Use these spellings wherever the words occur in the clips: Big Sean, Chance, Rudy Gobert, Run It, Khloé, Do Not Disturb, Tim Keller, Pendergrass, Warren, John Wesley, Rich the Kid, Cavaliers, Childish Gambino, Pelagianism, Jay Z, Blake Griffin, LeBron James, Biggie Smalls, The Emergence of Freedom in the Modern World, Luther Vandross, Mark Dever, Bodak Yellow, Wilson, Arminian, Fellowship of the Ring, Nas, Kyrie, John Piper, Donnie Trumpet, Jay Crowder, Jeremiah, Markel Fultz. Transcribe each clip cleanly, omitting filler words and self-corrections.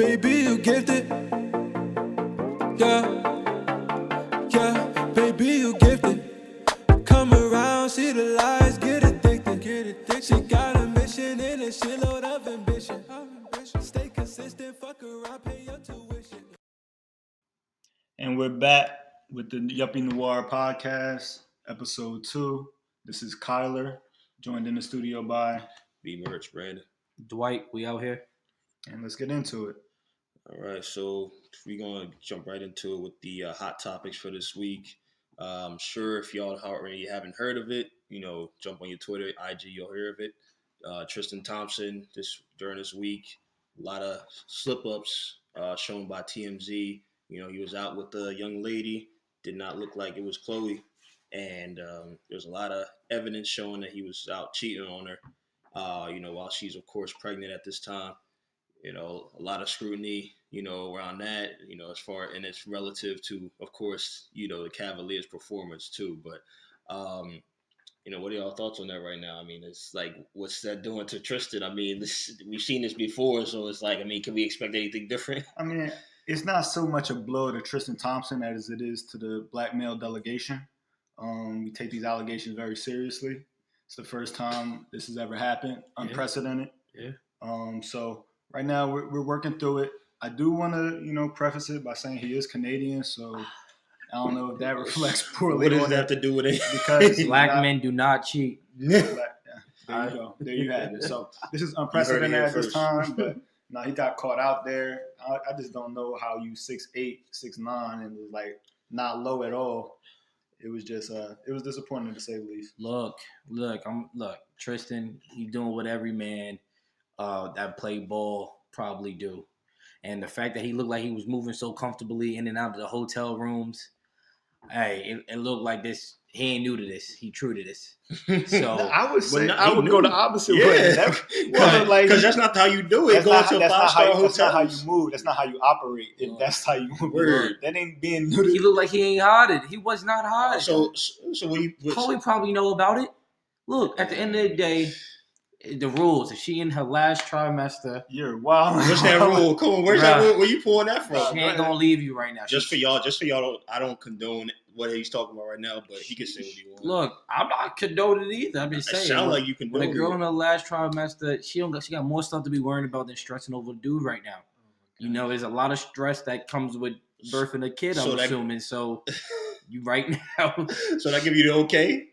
baby, you get it. Yeah, yeah, baby, you get it. Come around, see the lies, get addicted. She got a mission and a shitload of ambition. Stay consistent, fuck around, pay your tuition. And we're back with the Yuppie Noir podcast, episode 2. This is Kyler, joined in the studio by B Merch, Brandon, Dwight. We out here. And let's get into it. All right, so we're going to jump right into it with the hot topics for this week. I'm sure if y'all already haven't heard of it, you know, jump on your Twitter, IG, you'll hear of it. Tristan Thompson, during this week, a lot of slip-ups shown by TMZ. You know, he was out with a young lady, did not look like it was Khloé, and there's a lot of evidence showing that he was out cheating on her, you know, while she's, of course, pregnant at this time. You know, a lot of scrutiny, you know, around that, you know, as far, and it's relative to, of course, you know, the Cavaliers' performance too. But, you know, what are y'all thoughts on that right now? I mean, it's like, what's that doing to Tristan? I mean, we've seen this before, so it's like, I mean, can we expect anything different? I mean, it's not so much a blow to Tristan Thompson as it is to the black male delegation. We take these allegations very seriously. It's the first time this has ever happened, unprecedented. Yeah. So right now, we're working through it. I do want to, you know, preface it by saying he is Canadian, so I don't know if that reflects poorly. What does that have to do with it? Because black men do not cheat. There you go. There you have it. So this is unprecedented at this time, but no, he got caught out there. I just don't know how you 6'8", 6'9", and was like not low at all. It was just it was disappointing to say the least. Look, Tristan, you doing what every man that played ball probably do. And the fact that he looked like he was moving so comfortably in and out of the hotel rooms, hey, it looked like this. He ain't new to this. He true to this. So I would go the opposite way. Because that's not how you do it. Go to a five-star hotel. That's not how you move. That's not how you operate. If that's how you move, that ain't being new to. He looked like he ain't hotted. He was not hotted. So Khloé probably know about it. Look, at the end of the day, the rules. If she in her last trimester, you're wild. What's that rule? Come on, where's that rule? Where you pulling that from? She ain't gonna leave you right now. Just for y'all, I don't condone what he's talking about right now, but he can say what he wants. Look, I'm not condoning it either. I've been saying. It sounds like you condone. When a girl in her last trimester, she got more stuff to be worried about than stressing over a dude right now. You know, there's a lot of stress that comes with birthing a kid. I'm assuming. So you right now. So that give you the okay?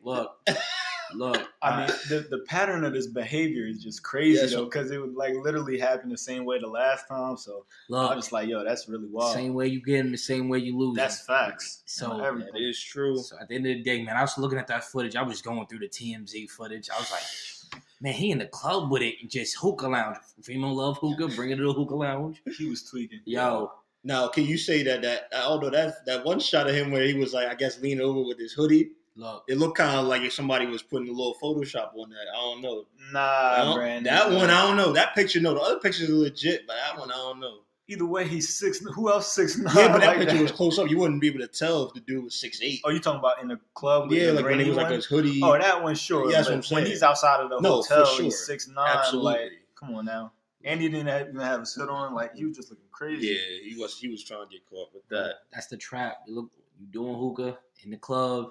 Look, I mean, the pattern of this behavior is just crazy, though, because it would, like, literally happen the same way the last time. So I'm just like, yo, that's really wild. Same way you get him, the same way you lose. That's facts. So that is true. So at the end of the day, man, I was looking at that footage. I was just going through the TMZ footage. I was like, man, he in the club with it, just hookah lounge. Female love hookah, bring it to the hookah lounge. He was tweaking. Yo. Now, can you say that although that one shot of him where he was, like, I guess leaning over with his hoodie, look, it looked kind of like if somebody was putting a little Photoshop on that. I don't know. Nah, Brandon. That one, I don't know. That picture, no. The other pictures are legit, but that one, I don't know. Either way, he's 6'9". Who else 6'9"? Yeah, but that picture was close up. You wouldn't be able to tell if the dude was 6'8". Oh, you talking about in the club? Yeah, like when he was like his hoodie. Oh, that one, sure. Yeah, that's what I'm saying. When he's outside of the hotel, for sure. He's 6'9". Absolutely. Like, come on now. And he didn't even have his hood on. Like, he was just looking crazy. Yeah, he was trying to get caught with that. That's the trap. You doing hookah in the club.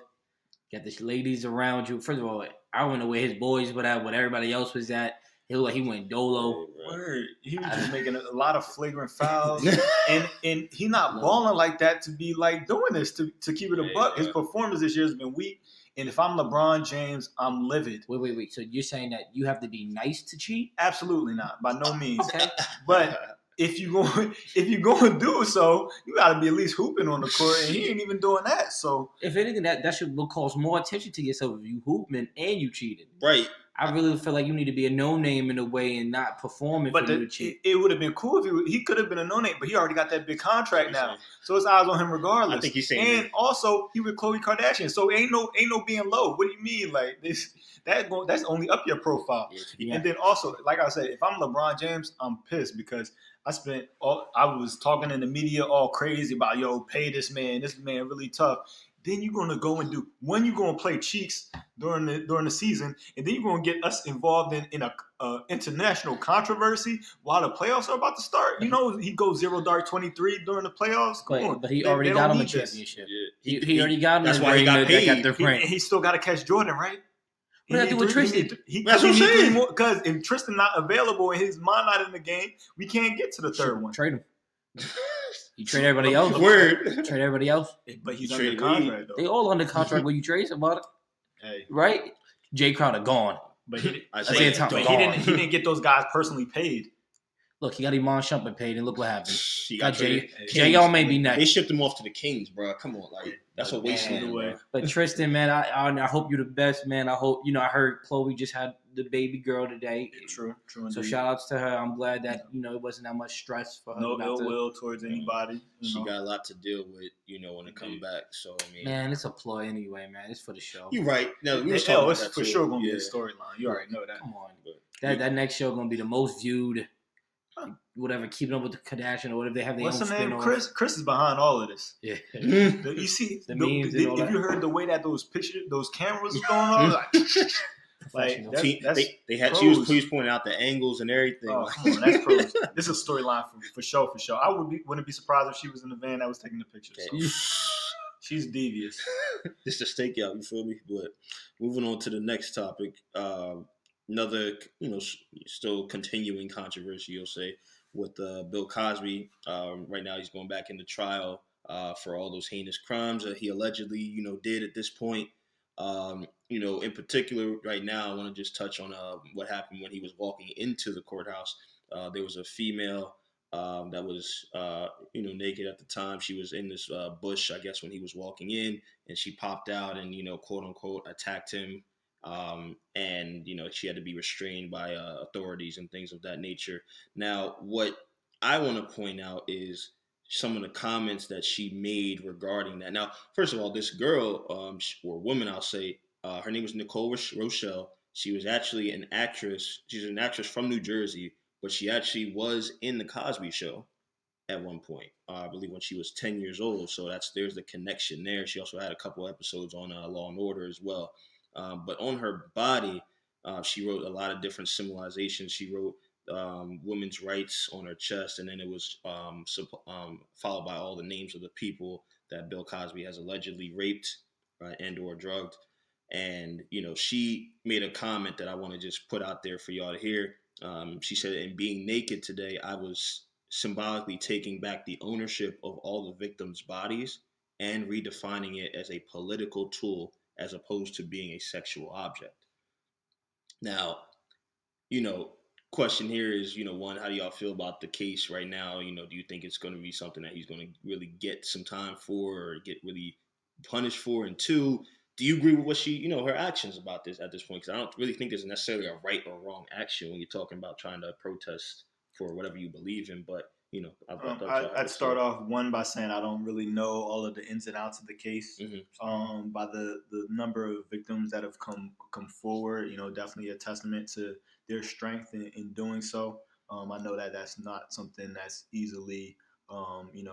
Got these ladies around you. First of all, I don't know where his boys were at, what everybody else was at. He looked like he went dolo. Word. He was just making a lot of flagrant fouls. and he not balling like that to be like doing this, to keep it a buck. His performance this year has been weak. And if I'm LeBron James, I'm livid. Wait. So you're saying that you have to be nice to cheat? Absolutely not. By no means. Okay. But if you going to do so, you got to be at least hooping on the court, and he ain't even doing that. So if anything, that should cause more attention to yourself if you hooping and you cheated. Right. I really feel like you need to be a no-name in a way and not performing for you to cheat. It would have been cool if he could have been a no-name, but he already got that big contract now. So it's eyes on him regardless. I think he's saying that. Also, he with Khloé Kardashian. So ain't no being low. What do you mean? Like this that's only up your profile. Yeah. And then also, like I said, if I'm LeBron James, I'm pissed because I was talking in the media all crazy about, yo, pay this man really tough. Then you're going to go and do, when you're going to play cheeks during the season, and then you're going to get us involved in a international controversy while the playoffs are about to start. You know, he goes 0-23 during the playoffs. But he already got him a championship. Yeah. He already got him. That's why he got paid. He still got to catch Jordan, right? What do I do with Tristan? That's what I'm saying. Because if Tristan not available and his mind not in the game, we can't get to the third one. Trade him. You trade everybody else. Trade everybody else. But he's under contract, though. They all under contract when you trade somebody. Hey. Right? Jay Crowder gone. But he didn't get those guys personally paid. Look, he got Iman Shumpert paid, and look what happened. He got Jay. JL may be next. They shipped him off to the Kings, bro. Come on, like that's a waste of the way. But Tristan, man, I hope you're the best, man. I hope I heard Khloé just had the baby girl today. True. So shout outs to her. I'm glad that it wasn't that much stress for her. No ill will towards anybody. She got a lot to deal with, when it comes back. So I mean, man, it's a ploy anyway, man. It's for the show. You're right. No, we was talking. It's for sure gonna be a storyline. You already know that. Come on, that next show gonna be the most viewed. Whatever, keeping up with the Kardashian or whatever they have. What's her name? Chris. Chris is behind all of this. Yeah, you see, if you heard the way that those pictures, those cameras were going on, they had. Pros. She was pointing out the angles and everything. Oh, come on, that's pros. This is a storyline for sure. I wouldn't be surprised if she was in the van that was taking the pictures. Okay. So. She's devious. This is a stakeout. You feel me? But moving on to the next topic. Another, still continuing controversy, you'll say, with Bill Cosby. Right now, he's going back into trial for all those heinous crimes that he allegedly, did at this point. In particular, right now, I want to just touch on what happened when he was walking into the courthouse. There was a female that was, naked at the time. She was in this bush, I guess, when he was walking in, and she popped out and, quote unquote, attacked him. And she had to be restrained by authorities and things of that nature. Now, what I want to point out is some of the comments that she made regarding that. Now, first of all, this girl or woman, I'll say, her name was Nicole Rochelle. She was actually an actress. She's an actress from New Jersey, but she actually was in The Cosby Show at one point, I believe when she was 10 years old. So there's the connection there. She also had a couple episodes on Law and Order as well. But on her body, she wrote a lot of different symbolizations. She wrote women's rights on her chest, and then it was followed by all the names of the people that Bill Cosby has allegedly raped and or drugged. And, she made a comment that I want to just put out there for y'all to hear. She said, in being naked today, I was symbolically taking back the ownership of all the victims' bodies and redefining it as a political tool as opposed to being a sexual object. Now, question here is, one, how do y'all feel about the case right now? Do you think it's going to be something that he's going to really get some time for or get really punished for? And two, do you agree with what she, her actions about this at this point? Because I don't really think there's necessarily a right or wrong action when you're talking about trying to protest for whatever you believe in, but I'd start off by saying I don't really know all of the ins and outs of the case. Mm-hmm. By the number of victims that have come forward, definitely a testament to their strength in doing so. I know that that's not something that's easily, you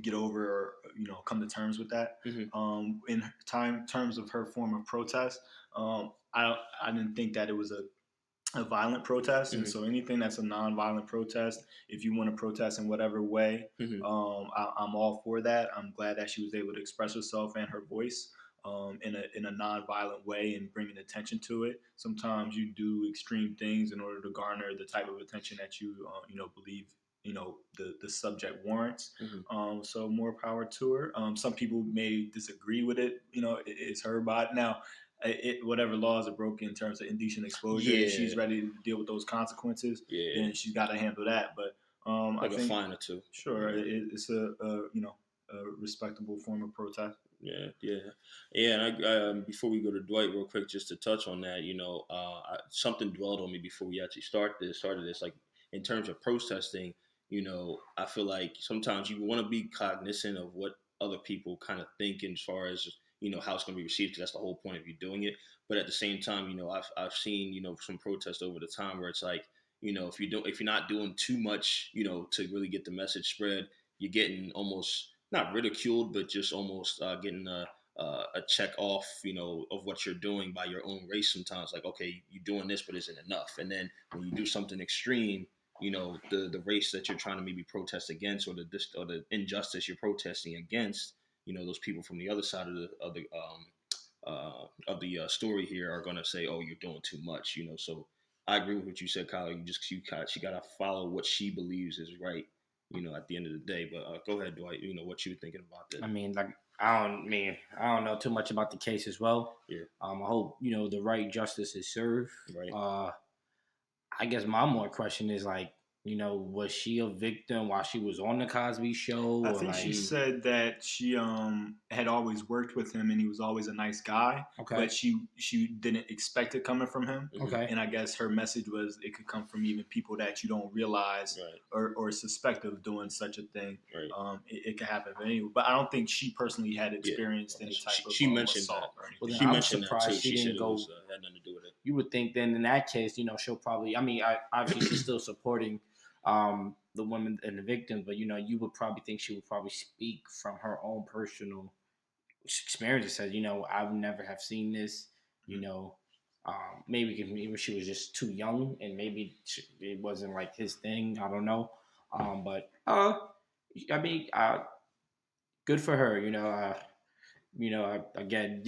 get over or come to terms with that. Mm-hmm. In terms of her form of protest, I didn't think that it was a violent protest, and so anything that's a non-violent protest, if you want to protest in whatever way, I'm all for that. I'm glad that she was able to express herself and her voice in a non-violent way and bringing attention to it. Sometimes you do extreme things in order to garner the type of attention that you believe the subject warrants. So more power to her. Some people may disagree with it. It's her body now. Whatever laws are broken in terms of indecent exposure, and she's ready to deal with those consequences, then she's got to handle that. But I think a fine or two. Sure, it's a respectable form of protest. Yeah. And I, before we go to Dwight, real quick, just to touch on that, something dwelled on me before we actually started this. Like in terms of protesting, I feel like sometimes you want to be cognizant of what other people kind of think as far as how it's going to be received, because that's the whole point of you doing it. But at the same time, I've seen, some protests over the time where it's like, if you're not doing too much, to really get the message spread, you're getting almost not ridiculed, but just almost getting a check off, you know, of what you're doing by your own race sometimes. Like, okay, you're doing this, but isn't enough. And then when you do something extreme, you know, the race that you're trying to maybe protest against, or the injustice you're protesting against, you know, those people from the other side of the story here are going to say, oh, you're doing too much, you know. So I agree with what you said, Kyle. She got to follow what she believes is right, you know, at the end of the day. But go ahead, Dwight, you know, what you were thinking about that. I mean, like, I don't know too much about the case as well. Yeah. I hope, you know, the right justice is served. Right. I guess my more question is, like, you know, was she a victim while she was on The Cosby Show? I think she said that she had always worked with him and he was always a nice guy. Okay. But she didn't expect it coming from him. Okay. And I guess her message was it could come from even people that you don't realize or suspect of doing such a thing. Right. It could happen for anyone. But I don't think she personally had experienced any type of assault or anything. Well, I was surprised she didn't go. Had nothing to do with it. You would think then in that case, you know, she'll probably, I mean, obviously she's still supporting the women and the victims, but you know, you would probably think she would probably speak from her own personal experience and said, you know, I would never have seen this, you know, maybe she was just too young and maybe it wasn't like his thing. I don't know. But good for her, you know, again,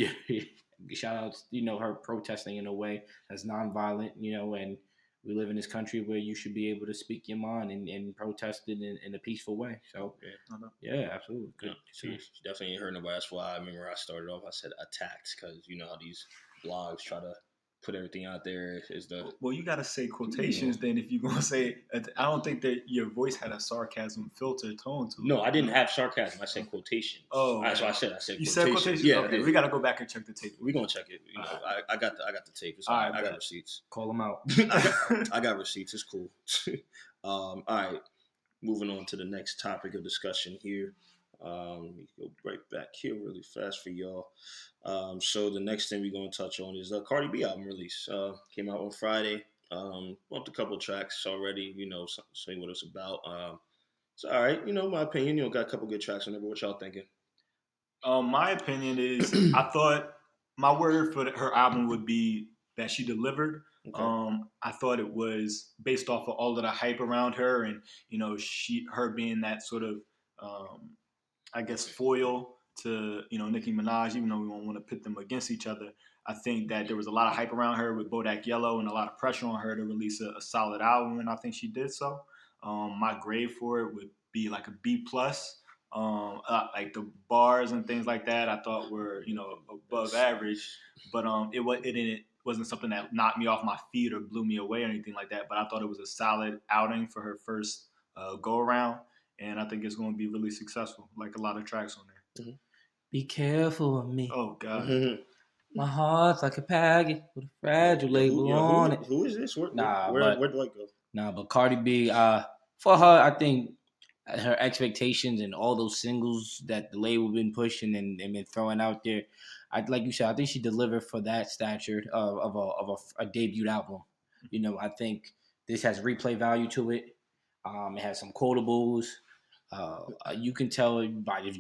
shout out, you know, her protesting in a way that's nonviolent, you know, and we live in this country where you should be able to speak your mind and protest it in a peaceful way. So, yeah absolutely. Good. No, she definitely ain't hurt nobody. That's why I remember I started off, I said attacked, because you know how these blogs try to put everything out there. Well, you got to say quotations then if you're going to say it. I don't think that your voice had a sarcasm filter tone to it. No, I didn't have sarcasm. I said quotations. Oh. That's what I said. I said quotations. You said quotations? Yeah. Okay. We got to go back and check the tape. We're going to check it. You know, I got the tape. All right, I got receipts. Call them out. I got receipts. It's cool. All right. Moving on to the next topic of discussion here. Let me go right back here really fast for y'all. So the next thing we're going to touch on is the Cardi B album release. Came out on Friday. Bumped a couple tracks already, you know, saying what it's about. It's all right. You know, my opinion, you know, got a couple good tracks on there. What y'all thinking? My opinion is I thought my word for her album would be that she delivered. Okay. I thought it was based off of all of the hype around her and, you know, her being that sort of I guess foil to, you know, Nicki Minaj, even though we don't want to pit them against each other. I think that there was a lot of hype around her with Bodak Yellow and a lot of pressure on her to release a solid album, and I think she did so. My grade for it would be like a B+. Like the bars and things like that, I thought were, you know, above average, but it wasn't something that knocked me off my feet or blew me away or anything like that. But I thought it was a solid outing for her first go around. And I think it's going to be really successful, like a lot of tracks on there. Mm-hmm. Be careful of me. Oh, God. Mm-hmm. My heart's like a packet with a fragile label on it. Who is this? Where do I go? Nah, but Cardi B, for her, I think her expectations and all those singles that the label been pushing and been throwing out there, like you said, I think she delivered for that stature of a debut album. You know, I think this has replay value to it. It has some quotables. You can tell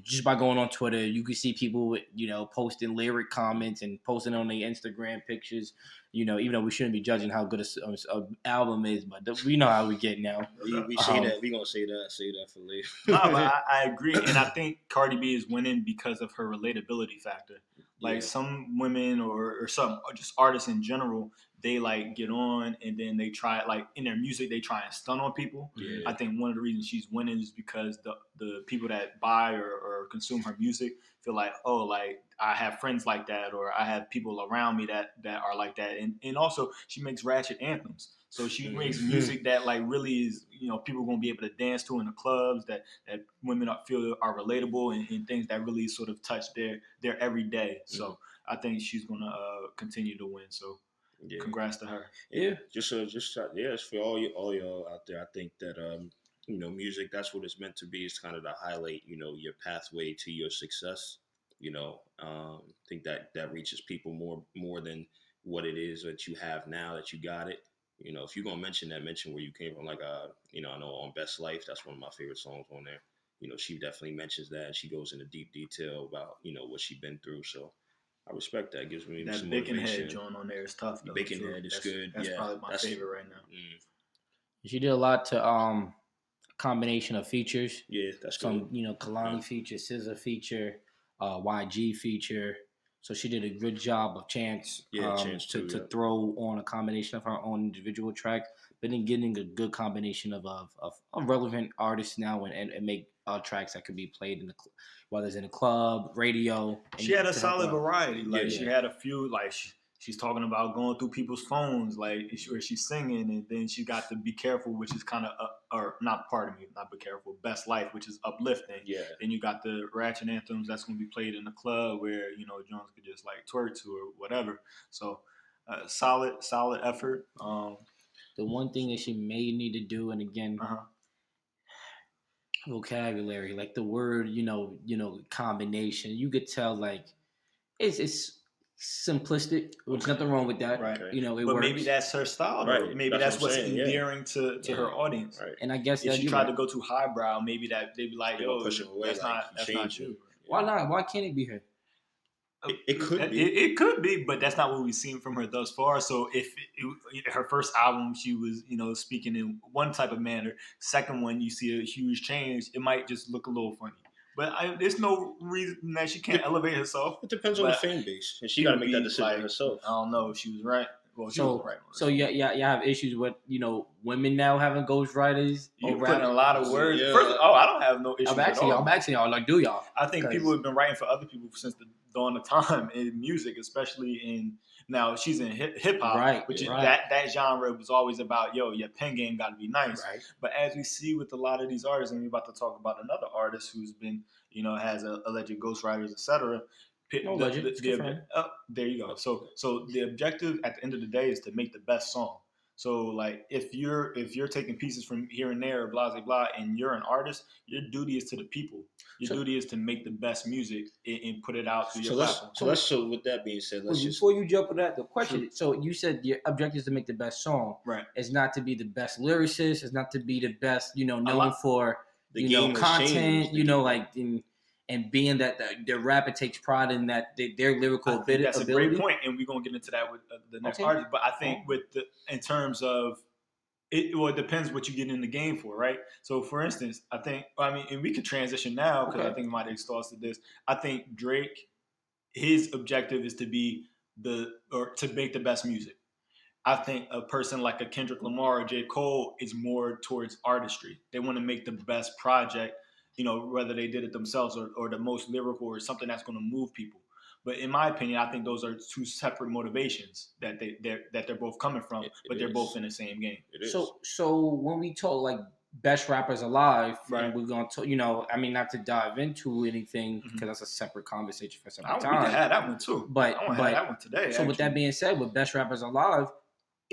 just by going on Twitter, you can see people, you know, posting lyric comments and posting on their Instagram pictures. You know, even though we shouldn't be judging how good an album is, but we know how we get now. We see that. We gonna say that for later. No, but I agree, and I think Cardi B is winning because of her relatability factor. Like some women or some just artists in general, they like get on and then they try like in their music they try and stun on people. Yeah. I think one of the reasons she's winning is because the people that buy or consume her music feel like, oh, like I have friends like that, or I have people around me that are like that. And also she makes ratchet anthems. So she makes music that like really is, you know, people are gonna be able to dance to in the clubs that women feel are relatable and things that really sort of touch their everyday. So I think she's gonna continue to win. So congrats to her. Yeah, it's for all y'all out there. I think that you know, music, that's what it's meant to be. It's kind of to highlight, you know, your pathway to your success. You know, I think that reaches people more than what it is that you have now that you got it. You know, if you're going to mention where you came from, like, you know, I know on Best Life, that's one of my favorite songs on there. you know, she definitely mentions that. She goes into deep detail about, you know, what she's been through. So I respect that. It gives me that some bacon motivation. Head joint on there is tough. Though, bacon too. Head is that's, good. That's probably my favorite right now. Mm. She did a lot to combination of features. Yeah, that's some good. You know, Kalani feature, SZA feature, YG feature. So she did a good job of Chance, to throw on a combination of her own individual track, but then getting a good combination of relevant artists now and make tracks that could be played in the whether it's in a club, radio. She had a solid variety. Like she had a few. Like she's talking about going through people's phones, like where she's singing, and then she got to Be Careful, which is kind of Best Life, which is uplifting. Yeah. Then you got the ratchet anthems that's going to be played in the club where, you know, Jones could just like twerk to or whatever. So solid effort. The one thing that she may need to do, and again, vocabulary, like the word, you know, combination, you could tell like it's simplistic. There's nothing wrong with that, right? You know, it but works. Maybe that's her style, though. Right? Maybe that's what's saying, endearing to her audience. Right. And I guess if she tried to go too highbrow, maybe that they'd be like, "Yo, push it away. That's not you." Why not? Why can't it be her? It could be, but that's not what we've seen from her thus far. So if her first album, she was, you know, speaking in one type of manner. Second one, you see a huge change. It might just look a little funny. But there's no reason that she can't elevate herself. It depends on the fan base, and she got to make that decision herself. I don't know if she was right. Well, she was right. So you have issues with, you know, women now having ghostwriters. You're putting a lot of words. Yeah. First, I don't have no issues at all. I'm asking y'all, like, do y'all? I think people have been writing for other people since the dawn of time in music, especially in. Now she's in hip hop, right, which is that genre was always about, yo, your pen game got to be nice. Right. But as we see with a lot of these artists, and we're about to talk about another artist who's been, you know, has alleged ghostwriters, etc. There you go. So the objective at the end of the day is to make the best song. So like if you're taking pieces from here and there, blah blah blah, and you're an artist, your duty is to the people. Your duty is to make the best music and put it out through your platform. So with that being said, before you jump on that, the question. So you said your objective is to make the best song. Right. It's not to be the best lyricist. It's not to be the best, you know, known for content. You know, like and being that the rapper takes pride in that their lyrical ability. That's a great point, and we're gonna get into that with the next artist. But I think in terms of. It depends what you get in the game for, right? So, for instance, and we could transition now because I think my exhausted this. I think Drake, his objective is to be to make the best music. I think a person like a Kendrick Lamar or J. Cole is more towards artistry. They want to make the best project, you know, whether they did it themselves or the most lyrical or something that's going to move people. But in my opinion, I think those are two separate motivations that they're both coming from, but they're both in the same game. So when we talk like best rappers alive, right? And we're gonna talk, you know, I mean, not to dive into anything because that's a separate conversation for some time. I want to have that one too, but I want to have that one today. So actually. With that being said, with best rappers alive,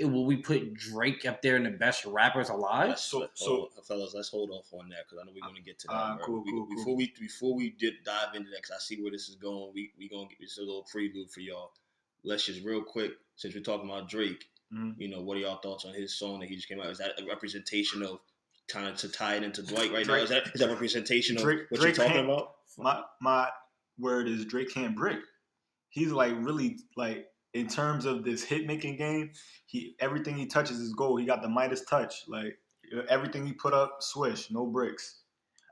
will we put Drake up there in the best rappers alive? So fellas, let's hold off on that because I know we're gonna get to that. Cool. Before we dive into that, because I see where this is going, we gonna give this a little preview for y'all. Let's just real quick, since we're talking about Drake, you know, what are y'all thoughts on his song that he just came out? Is that a representation of kind of to tie it into Dwight right Drake, now? Is that a representation of Drake, what Drake you're talking about? My word is Drake can't break. He's like really like. In terms of this hit-making game, everything he touches is gold. He got the Midas touch. Like, everything he put up, swish, no bricks.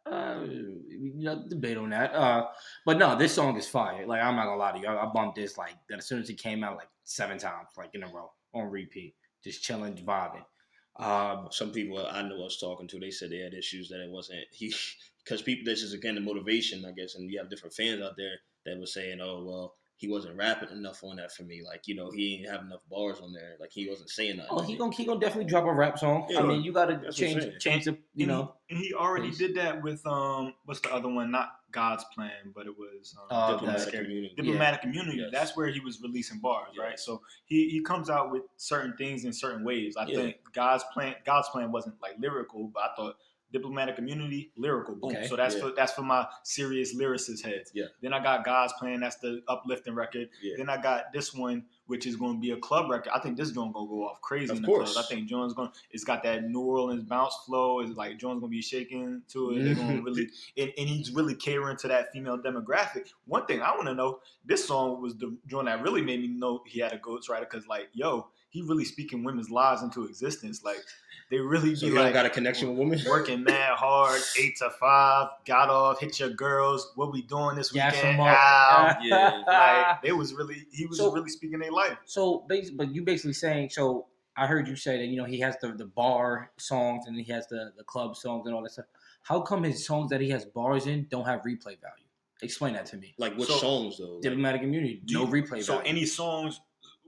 Debate on that. But no, this song is fire. Like, I'm not going to lie to you. I bumped this, like, as soon as it came out, like, 7 times, like, in a row, on repeat. Just chilling, vibing. Some people I know I was talking to, they said they had issues that it wasn't. Because people, this is, again, the motivation, I guess, and you have different fans out there that were saying, oh, well, he wasn't rapping enough on that for me. Like, you know, he didn't have enough bars on there. Like, he wasn't saying that. Oh, he gonna definitely drop a rap song. Yeah, I mean, you gotta change the, you know. He already did that with, what's the other one? Not God's Plan, but it was Diplomatic Immunity. Yes. That's where he was releasing bars, right? So he comes out with certain things in certain ways. I think God's Plan wasn't like lyrical, but I thought Diplomatic Immunity, lyrical, boom. Okay. So that's for my serious lyricist heads. Yeah. Then I got God's Plan, that's the uplifting record. Yeah. Then I got this one, which is going to be a club record. I think this joint going to go off crazy in the club. I think John's going to, it's got that New Orleans bounce flow. It's like John's going to be shaking to it. They're going to really, and he's really catering to that female demographic. One thing I want to know, this song was the joint that really made me know he had a ghostwriter, because like, yo, he really speaking women's lives into existence. Like, they really so be like, got a connection with women, working mad hard, 8 to 5, got off, hit your girls. What we doing this weekend? Wow, yeah. Like, they was really, he was really speaking their life. So, but you basically saying, so I heard you say that, you know, he has the bar songs and he has the club songs and all that stuff. How come his songs that he has bars in don't have replay value? Explain that to me. Like, what songs though? Diplomatic Immunity, no replay value. So any songs.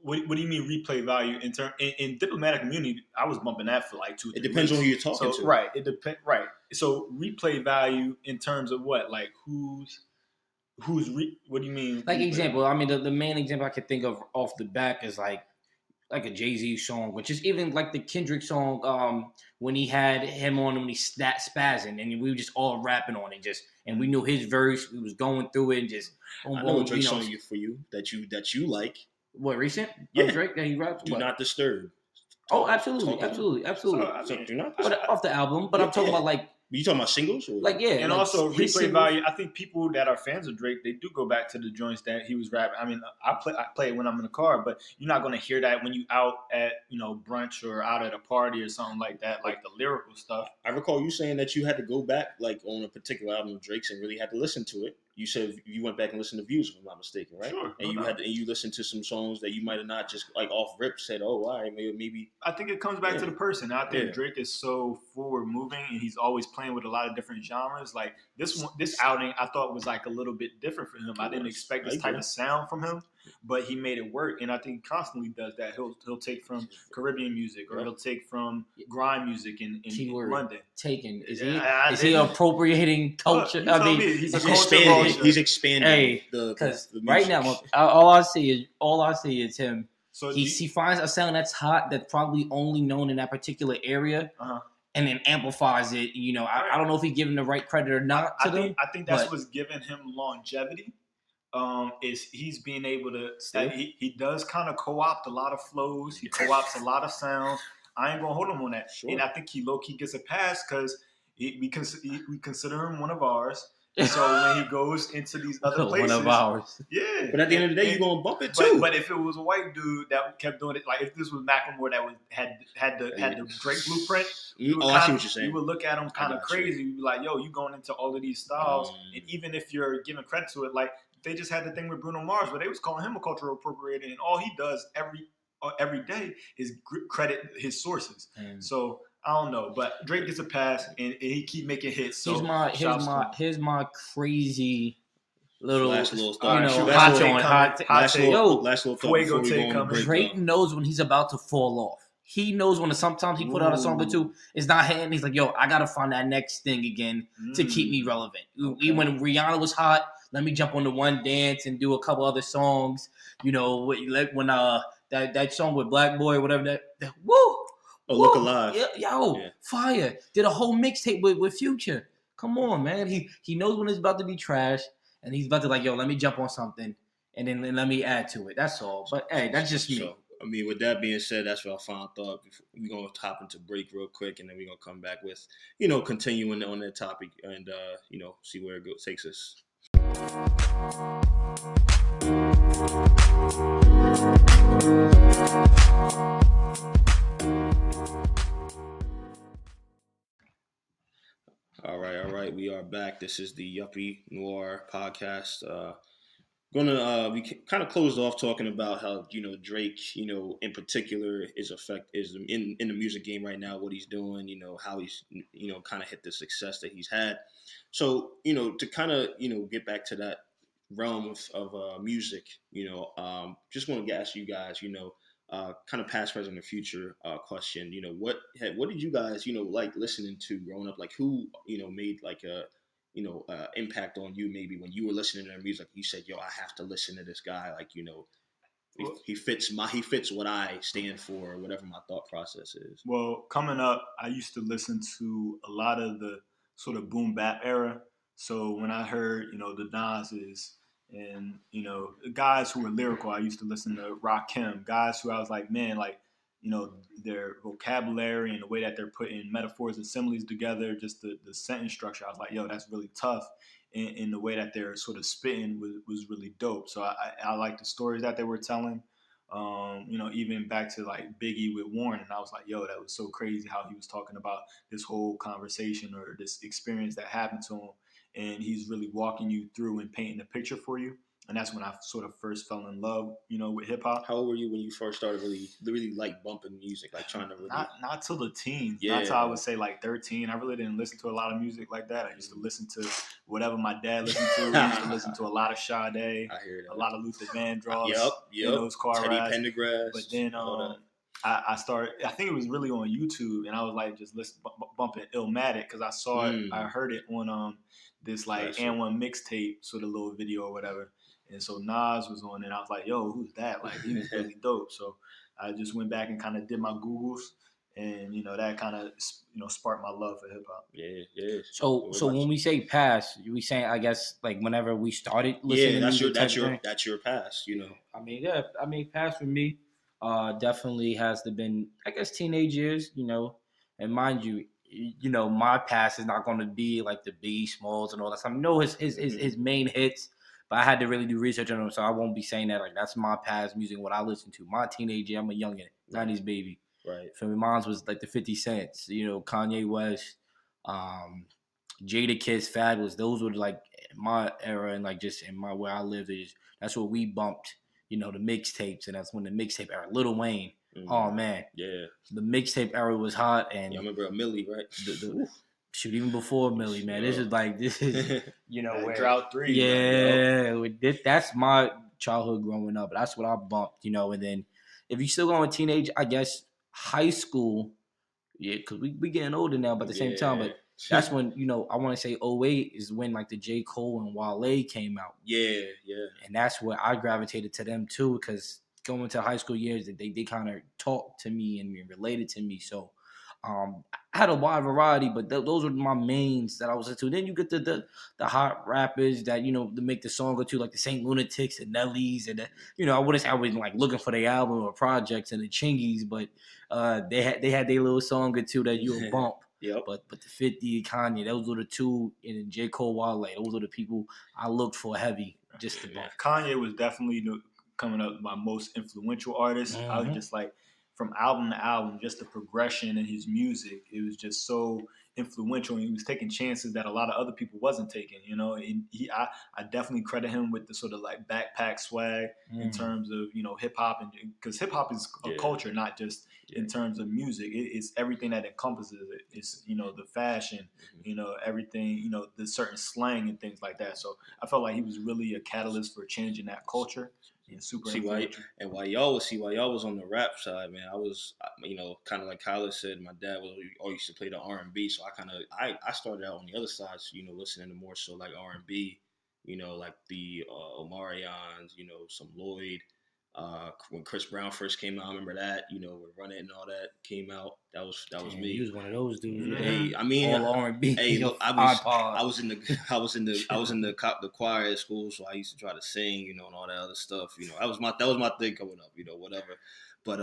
What do you mean replay value? In Diplomatic Immunity, I was bumping that for like 2 or 3 It depends on who you're talking to. Right. It Right. So replay value in terms of what? Like who's what do you mean? Like example, I mean the main example I could think of off the back is like a Jay Z song, which is even like the Kendrick song when he had him on when he spazzing and we were just all rapping on it just and we knew his verse, we was going through it and just. I know a Drake song for you that you like. What, recent? Yeah. Drake that he raps? Do Not Disturb. Oh, absolutely. So, Do Not Disturb. But off the album, but yeah, I'm talking about like... You talking about singles? Or like, yeah. And like also, replay value, I think people that are fans of Drake, they do go back to the joints that he was rapping. I mean, I play it when I'm in the car, but you're not going to hear that when you out at, you know, brunch or out at a party or something like that, like the lyrical stuff. I recall you saying that you had to go back, like, on a particular album of Drake's and really had to listen to it. You said you went back and listened to Views, if I'm not mistaken, right? Sure. And you listened to some songs that you might have not just like off rip said, "Oh, all right, maybe." I think it comes back to the person. I think Drake is so forward moving, and he's always playing with a lot of different genres. Like this outing, I thought was like a little bit different for him. I didn't expect this type of sound from him, but he made it work. And I think constantly does that. He'll take from Caribbean music, or he'll take from grime music in London. Taken is he appropriating culture? I mean, he's a culture. He's expanding. Hey, because right now, all I see is him. So he finds a sound that's hot, that's probably only known in that particular area, and then amplifies it. You know, I don't know if he's giving the right credit or not to them. I think that's what's giving him longevity. Is he's being able to? He does kind of co-opt a lot of flows. He co-opts a lot of sounds. I ain't gonna hold him on that. Sure. And I think he low key gets a pass because we consider him one of ours. So when he goes into these other places, one of ours. Yeah. But at the end of the day, you're gonna bump it too. But if it was a white dude that kept doing it, like if this was Macklemore that had the Drake blueprint, I see what you're saying. You would look at him kind of crazy. You'd be like, "Yo, you going into all of these styles," and even if you're giving credit to it, like they just had the thing with Bruno Mars where they was calling him a cultural appropriator, and all he does every day is credit his sources. So. I don't know, but Drake gets a pass, and he keep making hits. So here's my crazy little story. You know, hot take. Fuego take coming. Drake knows when he's about to fall off. He knows when sometimes he put out a song or two, it's not hitting. He's like, "Yo, I gotta find that next thing again to keep me relevant." Okay. When Rihanna was hot, let me jump on the One Dance and do a couple other songs. You know, when that song with Black Boy, whatever that woo. Oh, Look Alive. Yo, fire. Did a whole mixtape with Future. Come on, man. He knows when it's about to be trash, and he's about to like, yo, let me jump on something, and then let me add to it. That's all. But, hey, that's just me. So, I mean, with that being said, that's what I found thought. We're going to hop into break real quick, and then we're going to come back with, you know, continuing on that topic and, you know, see where it takes us. All right. We are back. This is the Yuppie Noir podcast. We kind of closed off talking about how, you know, Drake, you know, in particular is in the music game right now, what he's doing, you know, how he's, you know, kind of hit the success that he's had. So, you know, to kind of, you know, get back to that realm of music, you know, just want to ask you guys, you know, kind of past, present, and future question. You know, what did you guys, you know, like listening to growing up? Like who, you know, made like a, you know, impact on you maybe when you were listening to their music? You said, "Yo, I have to listen to this guy." Like, you know, he fits what I stand for, or whatever my thought process is. Well, coming up, I used to listen to a lot of the sort of boom bap era. So when I heard, you know, the Nas's and, you know, guys who were lyrical. I used to listen to Rakim, guys who I was like, man, like, you know, their vocabulary and the way that they're putting metaphors and similes together, just the sentence structure. I was like, yo, that's really tough. And the way that they're sort of spitting was really dope. So I liked the stories that they were telling. You know, even back to like Biggie with Warren, and I was like, yo, that was so crazy how he was talking about this whole conversation or this experience that happened to him. And he's really walking you through and painting a picture for you. And that's when I sort of first fell in love, you know, with hip hop. How old were you when you first started really like bumping music, like trying to really... Not till the teens. Yeah. Not till I would say like 13. I really didn't listen to a lot of music like that. I used to listen to whatever my dad listened to. I used to listen to a lot of Sade. A lot of Luther Vandross. Yep. Those car Teddy rides. Pendergrass. But then I started. I think it was really on YouTube, and I was like just bumping Illmatic because I saw it. I heard it on this like N1 mixtape sort of little video or whatever. And so Nas was on, and I was like, yo, who's that? Like, he was really dope. So I just went back and kind of did my Googles, and, you know, that kind of, you know, sparked my love for hip-hop. Yeah. So when we say past, we saying, I guess, like, whenever we started listening to music. That's your past, you know. I mean, past for me definitely has to been, I guess, teenage years, you know. And mind you, you know, my past is not going to be, like, the Biggie Smalls and all that stuff. I know his main hits. I had to really do research on them, so I won't be saying that. Like, that's my past music, what I listen to. My teenage year, I'm a youngin', 90s baby. Right. For me, mine's was like the 50 Cents, you know, Kanye West, Jada Kiss, Fab was, those were like my era and like just in my where I lived. That's what we bumped, you know, the mixtapes, and that's when the mixtape era, Lil Wayne. Mm. Oh, man. Yeah. The mixtape era was hot. And I remember Millie, right? Shoot, even before Millie, man. This is, you know, where, Drought 3. Yeah, you know? That's my childhood growing up. That's what I bumped, you know. And then if you still going teenage, I guess high school, yeah, because we getting older now, but at the same time, but that's when, you know, I want to say 08 is when, like, the J. Cole and Wale came out. Yeah. And that's where I gravitated to them, too, because going to high school years, they kind of talked to me and related to me, so. I had a wide variety, but those were my mains that I was into. Then you get the hot rappers that, you know, to make the song or two, like the St. Lunatics and Nellies. And, you know, I wouldn't say I was, like, looking for their album or projects and the Chingies, but they had their little song or two that you would bump. Yep. But the 50, Kanye, those were the two, and J. Cole, Wale, those were the people I looked for heavy just to bump. Kanye was definitely coming up my most influential artist. Mm-hmm. I was just like, from album to album, just the progression in his music, it was just so influential, and he was taking chances that a lot of other people wasn't taking, you know. And I definitely credit him with the sort of like backpack swag in terms of, you know, hip hop, and because hip hop is a culture, not just in terms of music. It's everything that encompasses it. It's, you know, the fashion, you know, everything, you know, the certain slang and things like that. So I felt like he was really a catalyst for changing that culture. While y'all was on the rap side, man, I was, you know, kind of like Kyler said, my dad was used to play the R&B, so I kind of, I started out on the other side, so, you know, listening to more so like R&B, you know, like the Omarions, you know, some Lloyd, when Chris Brown first came out, I remember that, you know, when Run It and all that came out, that was me. He was one of those dudes. Yeah. Hey, I mean, all R&B. Hey, look, I was in the choir at school, so I used to try to sing, you know, and all that other stuff. You know, that was my thing coming up, you know, whatever. But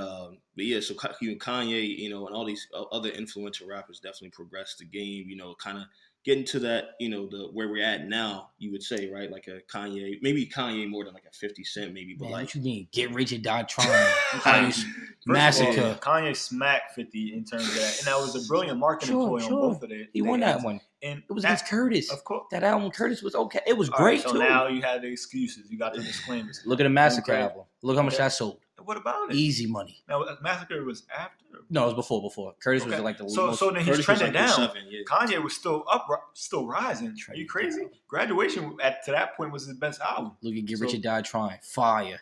yeah, so you and Kanye, you know, and all these other influential rappers definitely progressed the game, you know, kind of getting to that, you know, the where we're at now, you would say, right? Like a Kanye, maybe Kanye more than like a 50 Cent, maybe. But man, like, what you mean? Get rich or die trying. Kanye's massacre. Kanye smacked 50 in terms of that, and that was a brilliant marketing ploy on both of them. He won that one. And it was against Curtis. Of course, that album Curtis was okay. It was great too. So now you had the excuses. You got the disclaimers. Look at the Massacre album. Look how much that sold. What about it? Easy money. Now, Massacre was after? No, it was before. Curtis was like the most. So then he's trending down. Kanye was still up, still rising. Are you crazy? Graduation to that point was his best album. Look at Get Rich or Die Trying. Fire.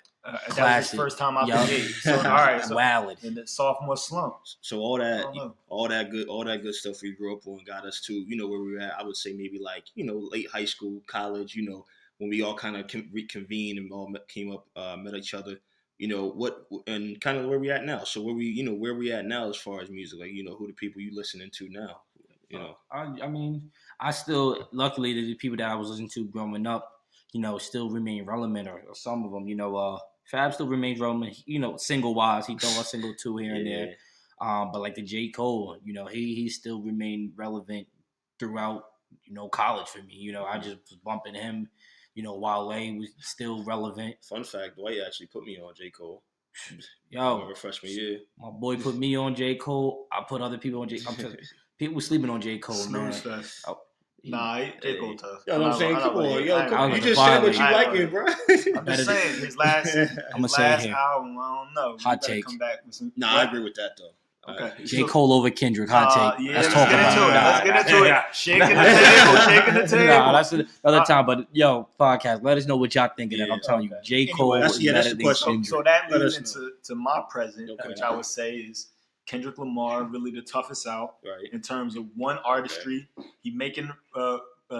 That was his first time out the gate. So, all right, so, Walled. And the sophomore slump. So all that good stuff we grew up on got us to, you know, where we were at. I would say maybe like, you know, late high school, college, you know, when we all kind of reconvened and all came up, met each other. You know what, and kind of where we at now. So where we at now as far as music, like, you know, who the people you listening to now, you know. I mean, I still luckily the people that I was listening to growing up, you know, still remain relevant, or some of them, you know, Fab still remains relevant, you know, single-wise. He throw a single two here and there. But like the J. Cole, you know, he still remained relevant throughout, you know, college for me. You know, I just was bumping him. You know, Wale was still relevant. Fun fact, Dwight actually put me on J. Cole. Yo. Freshman year. My boy put me on J. Cole. I put other people on J. Cole. People were sleeping on J. Cole, Snooze man. Nah, J. Cole tough. Yo, I'm saying, come on. Yo, come on. You just said what you like it, bro. I'm just saying, his last album, I don't know. Hot take. Nah, I agree with that, though. Okay. J. Cole over Kendrick, hot take. Let's talk about it. Let's get into it. Shaking the table. Nah, that's another time. But yo, podcast, let us know what y'all think of that. I'm telling you, J. Cole is better than Kendrick. So that leads into my present, which I would say is Kendrick Lamar, really the toughest out in terms of one artistry. He making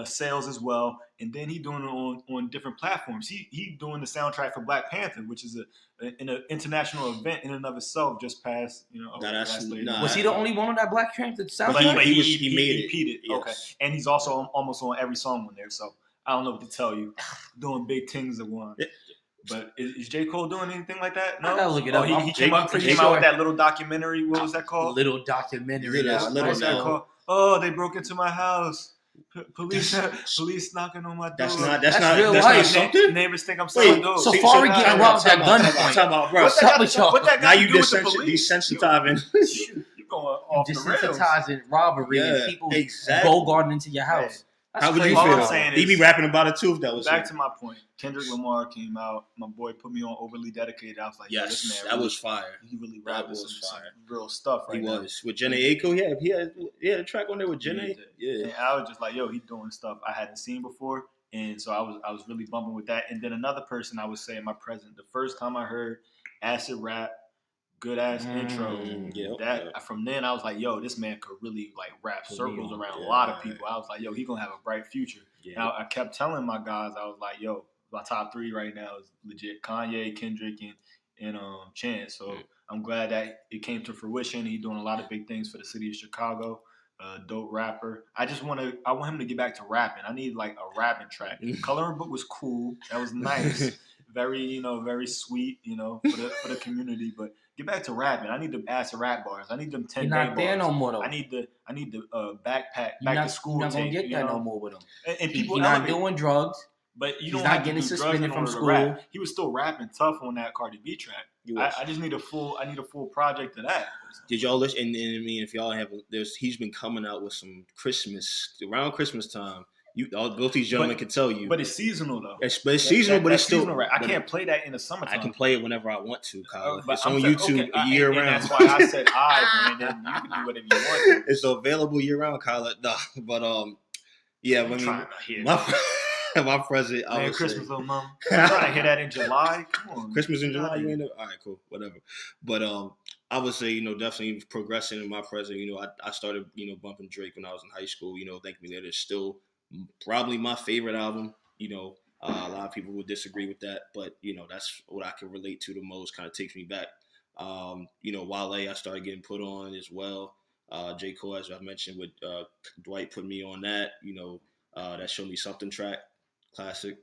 sales as well, and then he doing it on different platforms. He doing the soundtrack for Black Panther, which is an international event in and of itself. Just past, you know, was he the only one on that Black Panther soundtrack? But he made it. Yes. Okay, and he's also almost on every song on there. So I don't know what to tell you. Doing big things at once. But is J. Cole doing anything like that? No, I gotta look it up. He came out with that little documentary. What was that called? Little documentary. What was that called? Oh, they broke into my house. Police knocking on my door. That's not something. Neighbors think I'm selling dope. Safari getting robbed at gunpoint. What's up with y'all? Now you desensitizing. You're going off the rails. Desensitizing robbery and people go guarding into your house. How would you feel? He be rapping about it too if that was back to my point. Kendrick Lamar came out. My boy put me on Overly Dedicated. I was like, yes, this man that really, was fire. He really rapped some real stuff right now. He was. With Jenna Aiko, he had a track on there with Jenna. Yeah. And I was just like, yo, he's doing stuff I hadn't seen before. And so I was really bumping with that. And then another person I would say in my present, the first time I heard acid rap, good ass intro. From then I was like, yo, this man could really like wrap circles around a lot of people. I was like, yo, he gonna have a bright future. Yeah. Now I kept telling my guys, I was like, yo, my top three right now is legit Kanye, Kendrick, and Chance. So I'm glad that it came to fruition. He's doing a lot of big things for the city of Chicago. Dope rapper. I want him to get back to rapping. I need like a rapping track. Coloring Book was cool. That was nice. very sweet, you know, for the community. But get back to rapping. I need the acid rap bars. I need them 10-day bars. You're not there no more, though. I need the backpack, back to school. You're not going to get that no more with him. And people he's not doing drugs. But you don't have to do drugs in order to rap. He's not getting suspended from school. He was still rapping tough on that Cardi B track. I just need a full project of that. Did y'all listen? And I mean, if y'all have, he's been coming out with some around Christmas time. Both these gentlemen can tell you. But it's seasonal, though. It's still seasonal. Right? I can't play that in the summertime. I can play it whenever I want to, Kyle. It's on YouTube year-round. That's why I said Brandon. You can do whatever you want. It's available year-round, Kyle. No, but, yeah. I'm trying to hear my present. Merry Christmas, little mom. I'm trying to hear that in July. Come on. Christmas in July? You ain't all right, cool. Whatever. But I would say, you know, definitely progressing in my present. You know, I started, you know, bumping Drake when I was in high school. You know, Thank Me Later is still probably my favorite album. You know, a lot of people would disagree with that, but you know, that's what I can relate to the most. Kind of takes me back. You know, Wale, I started getting put on as well. J. Cole, as I mentioned, with Dwight put me on that. You know, that Show Me Something track, classic.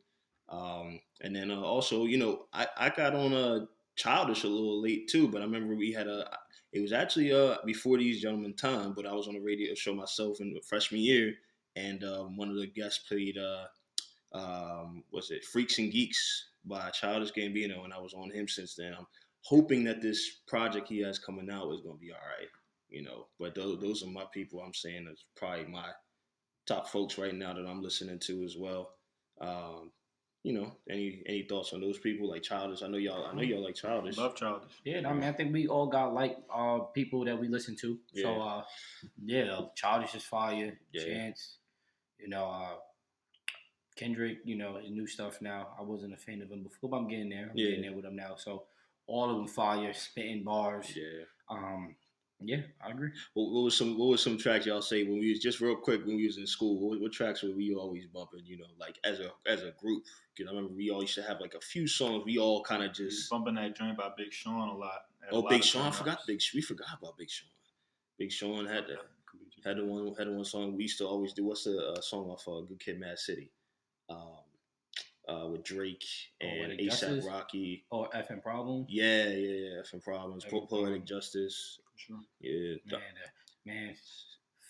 And then also, you know, I got on Childish a little late too, but I remember we had it was actually before these gentlemen time, but I was on a radio show myself in freshman year. And one of the guests played, Freaks and Geeks by Childish Gambino, and I was on him since then. I'm hoping that this project he has coming out is going to be all right, you know. But those are my people I'm saying is probably my top folks right now that I'm listening to as well. You know, any thoughts on those people like Childish? I know y'all like Childish. Love Childish. Yeah, I mean, I think we all got like people that we listen to. Yeah. So Childish is fire. Yeah. Chance. You know, Kendrick, you know, his new stuff now. I wasn't a fan of him before, but I'm getting there. I'm getting there with him now. So all of them fire, spitting bars. Yeah. Yeah, I agree. What was some tracks y'all say when we was just real quick when we was in school? What tracks were we always bumping? You know, like as a group. Because I remember we all used to have like a few songs we all kind of just bumping that joint by Big Sean a lot. We forgot about Big Sean. Big Sean had that. Had the one song we used to always do. What's the song off Good Kid, Mad City? with Drake and A$AP Rocky. Oh, FM Problem? Yeah. FM Problems. Poetic Justice. Sure. Yeah. Man,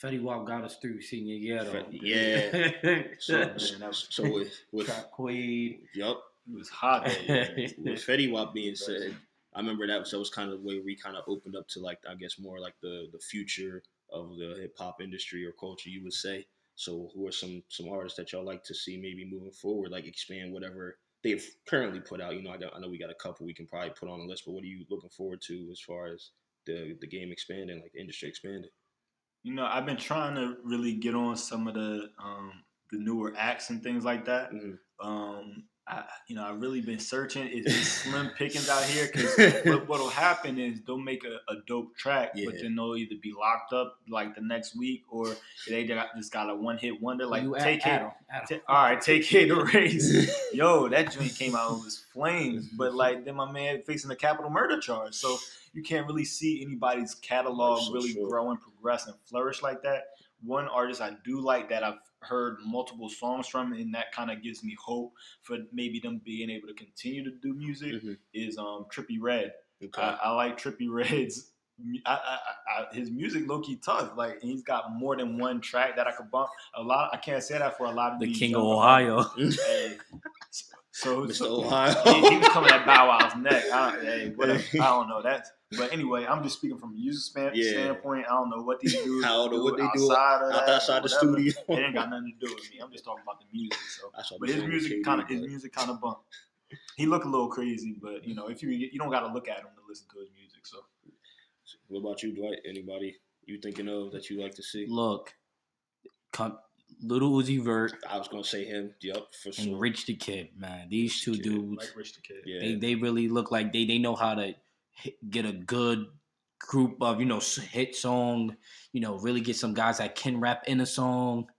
Fetty Wap got us through senior year, though. Yeah. so with Trap Quaid. Yup. It was hot. With Fetty Wap being said, I remember that was kind of the way we kind of opened up to, like, I guess more like the future of the hip-hop industry or culture, you would say. So who are some artists that y'all like to see maybe moving forward, like expand whatever they've currently put out? You know, I know we got a couple we can probably put on the list, but what are you looking forward to as far as the game expanding, like the industry expanding? You know, I've been trying to really get on some of the newer acts and things like that. Mm-hmm. I've really been searching. It's slim pickings out here, because what'll happen is they'll make a dope track, but then they'll either be locked up like the next week, or they just got a one-hit wonder. Like, Take It to Race. Yo, that joint came out and was flames. But like, then my man facing the capital murder charge, so you can't really see anybody's catalog grow and progress and flourish like that. One artist I do like that I've heard multiple songs from, and that kind of gives me hope for maybe them being able to continue to do music, is Trippie Redd. Okay. I like Trippie Redd's his music low-key tough, like, and he's got more than one track that I could bump. A lot, I can't say that for a lot of the these King of Ohio. Hey, so Mr. Ohio. He was coming at Bow Wow's neck. I don't know that. But anyway, I'm just speaking from a user standpoint. I don't know what these dudes outside the studio. It ain't got nothing to do with me. I'm just talking about the music. So, but his music kind of bump. He look a little crazy, but you know, if you don't got to look at him to listen to his music. So, what about you, Dwight? Anybody you thinking of that you like to see? Look, Lil Uzi Vert. I was gonna say him. Yep, for sure. And Rich the Kid, man. These two dudes, like Rich the Kid. Yeah. They really look like they know how to get a good group of, you know, hit song, you know, really get some guys that can rap in a song.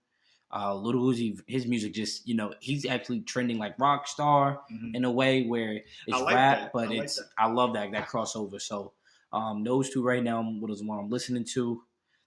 Lil Uzi, his music just, you know, he's actually trending like rock star in a way where it's like rap, that. But I love that crossover. So those two right now, what is the one I'm listening to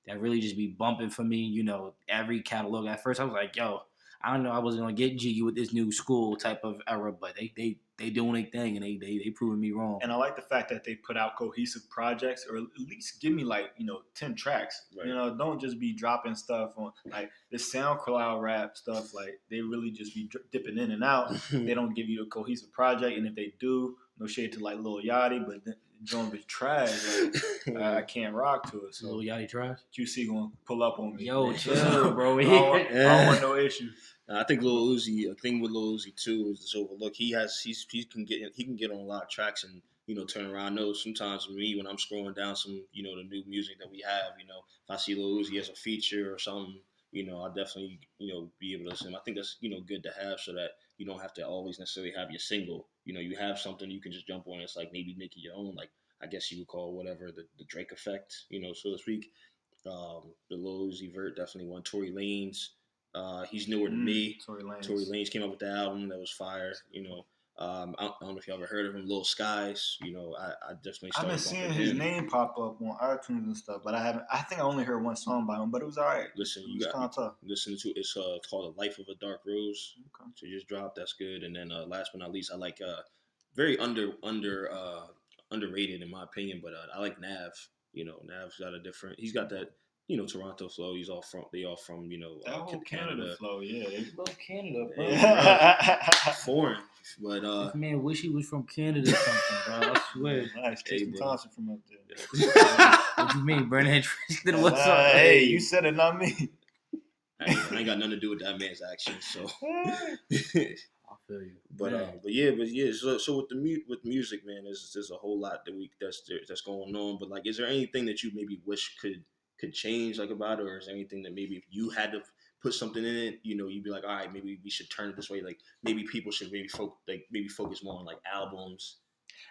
that really just be bumping for me, you know, every catalog. At first I was like, yo, I don't know, I wasn't going to get jiggy with this new school type of era, but they doing their thing, and they proving me wrong. And I like the fact that they put out cohesive projects, or at least give me, like, you know, 10 tracks. Right. You know, don't just be dropping stuff on, like, the SoundCloud rap stuff. Like, they really just be dipping in and out. They don't give you a cohesive project, and if they do, no shade to, like, Lil Yachty, but then joint is trash. Like, I can't rock to it. So Lil Yachty trash? QC going to pull up on me. Yo, chill, bro. I don't want no issues. I think Lil Uzi, a thing with Lil Uzi too is this overlook. He can get on a lot of tracks and, you know, turn around. I know sometimes me, when I'm scrolling down some, you know, the new music that we have, you know, if I see Lil Uzi as a feature or something, you know, I'll definitely, you know, be able to listen. I think that's, you know, good to have, so that you don't have to always necessarily have your single. You know, you have something you can just jump on. It's like maybe make it your own, like I guess you would call whatever the Drake effect, you know, so to speak. The Lil Uzi Vert, definitely one. Tory Lanez. He's newer to me. Tory Lanez came up with the album that was fire. You know, I don't know if y'all ever heard of him, Lil Skies. You know, I definitely. I've been seeing his name pop up on iTunes and stuff, but I haven't. I think I only heard one song by him, but it was all right. Listen, you got to listen to it's called "The Life of a Dark Rose." Okay. So just dropped. That's good. And then last but not least, I like very underrated in my opinion, but I like Nav. You know, Nav's got He's got that, you know, Toronto flow. They all from, you know, Canada flow. Yeah, they love Canada, bro. Yeah. Foreign, but man, wish he was from Canada or something, bro. I swear. Nice, Tristan Thompson from up there. What you mean, Brennan Tristan? What's up? Hey, you said it, not me. I ain't got nothing to do with that man's actions, so. I feel you. But yeah. So with music, man, there's a whole lot that's going on. But like, is there anything that you maybe wish could change, like, about it, or is there anything that maybe if you had to put something in it, you know, you'd be like, all right, maybe we should turn it this way, like maybe people should maybe focus more on like albums?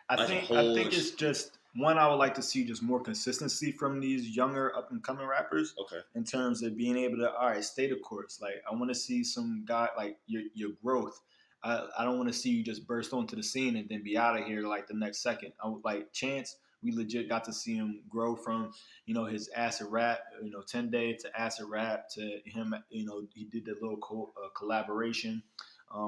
I think it's just one. I would like to see just more consistency from these younger up and coming rappers. Okay. In terms of being able to, all right, stay the course. Like, I want to see some guy, like your growth. I don't want to see you just burst onto the scene and then be out of here like the next second. I would like Chance. We legit got to see him grow from, you know, his acid rap, you know, 10 Day to acid rap to him, you know, he did that little collaboration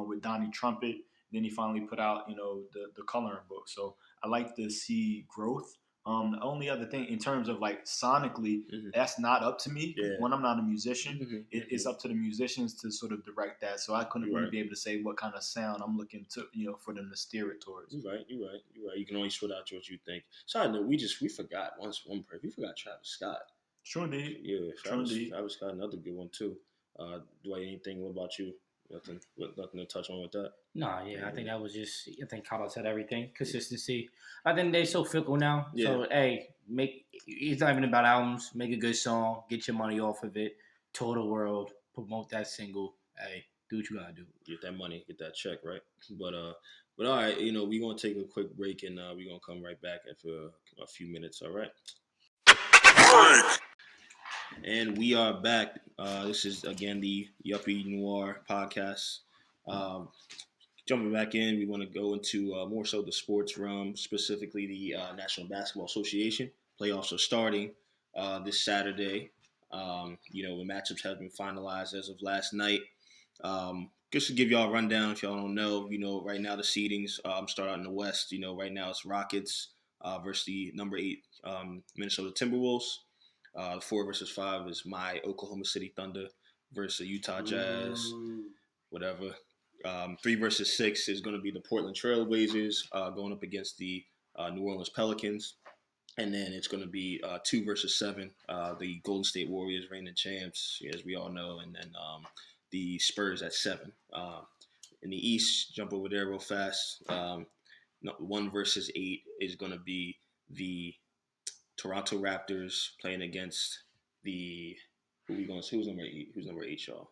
with Donnie Trumpet. Then he finally put out, you know, the coloring book. So I like to see growth. The only other thing in terms of like sonically, that's not up to me. Yeah. When I'm not a musician, it's up to the musicians to sort of direct that. So I couldn't really be able to say what kind of sound I'm looking to, you know, for them to steer it towards. You're right. You can only sort out what you think. So I know we forgot we forgot Travis Scott. Sure indeed. Yeah, Travis Scott, another good one too. Dwight, anything about you? Nothing to touch on with that. Nah, I think that was just. I think Kyle said everything. Consistency. I think they're so fickle now. Yeah. So hey, it's not even about albums. Make a good song. Get your money off of it. Tour the world. Promote that single. Hey, do what you gotta do. Get that money. Get that check, right? But all right, you know we're gonna take a quick break and we're gonna come right back after a few minutes. All right. And we are back. This is, again, the Yuppie Noir podcast. Jumping back in, we want to go into more so the sports realm, specifically the National Basketball Association. Playoffs are starting this Saturday. You know, the matchups have been finalized as of last night. Just to give y'all a rundown, if y'all don't know, you know, right now the seedings start out in the West. You know, right now it's Rockets versus the number 8 Minnesota Timberwolves. 4 versus 5 is my Oklahoma City Thunder versus Utah Jazz, whatever. 3 versus 6 is going to be the Portland Trailblazers going up against the New Orleans Pelicans. And then it's going to be 2 versus 7, the Golden State Warriors reigning champs, as we all know, and then the Spurs at 7. In the East, jump over there real fast, 1 versus 8 is going to be the Toronto Raptors playing against the who's number 8? Who's number 8, y'all?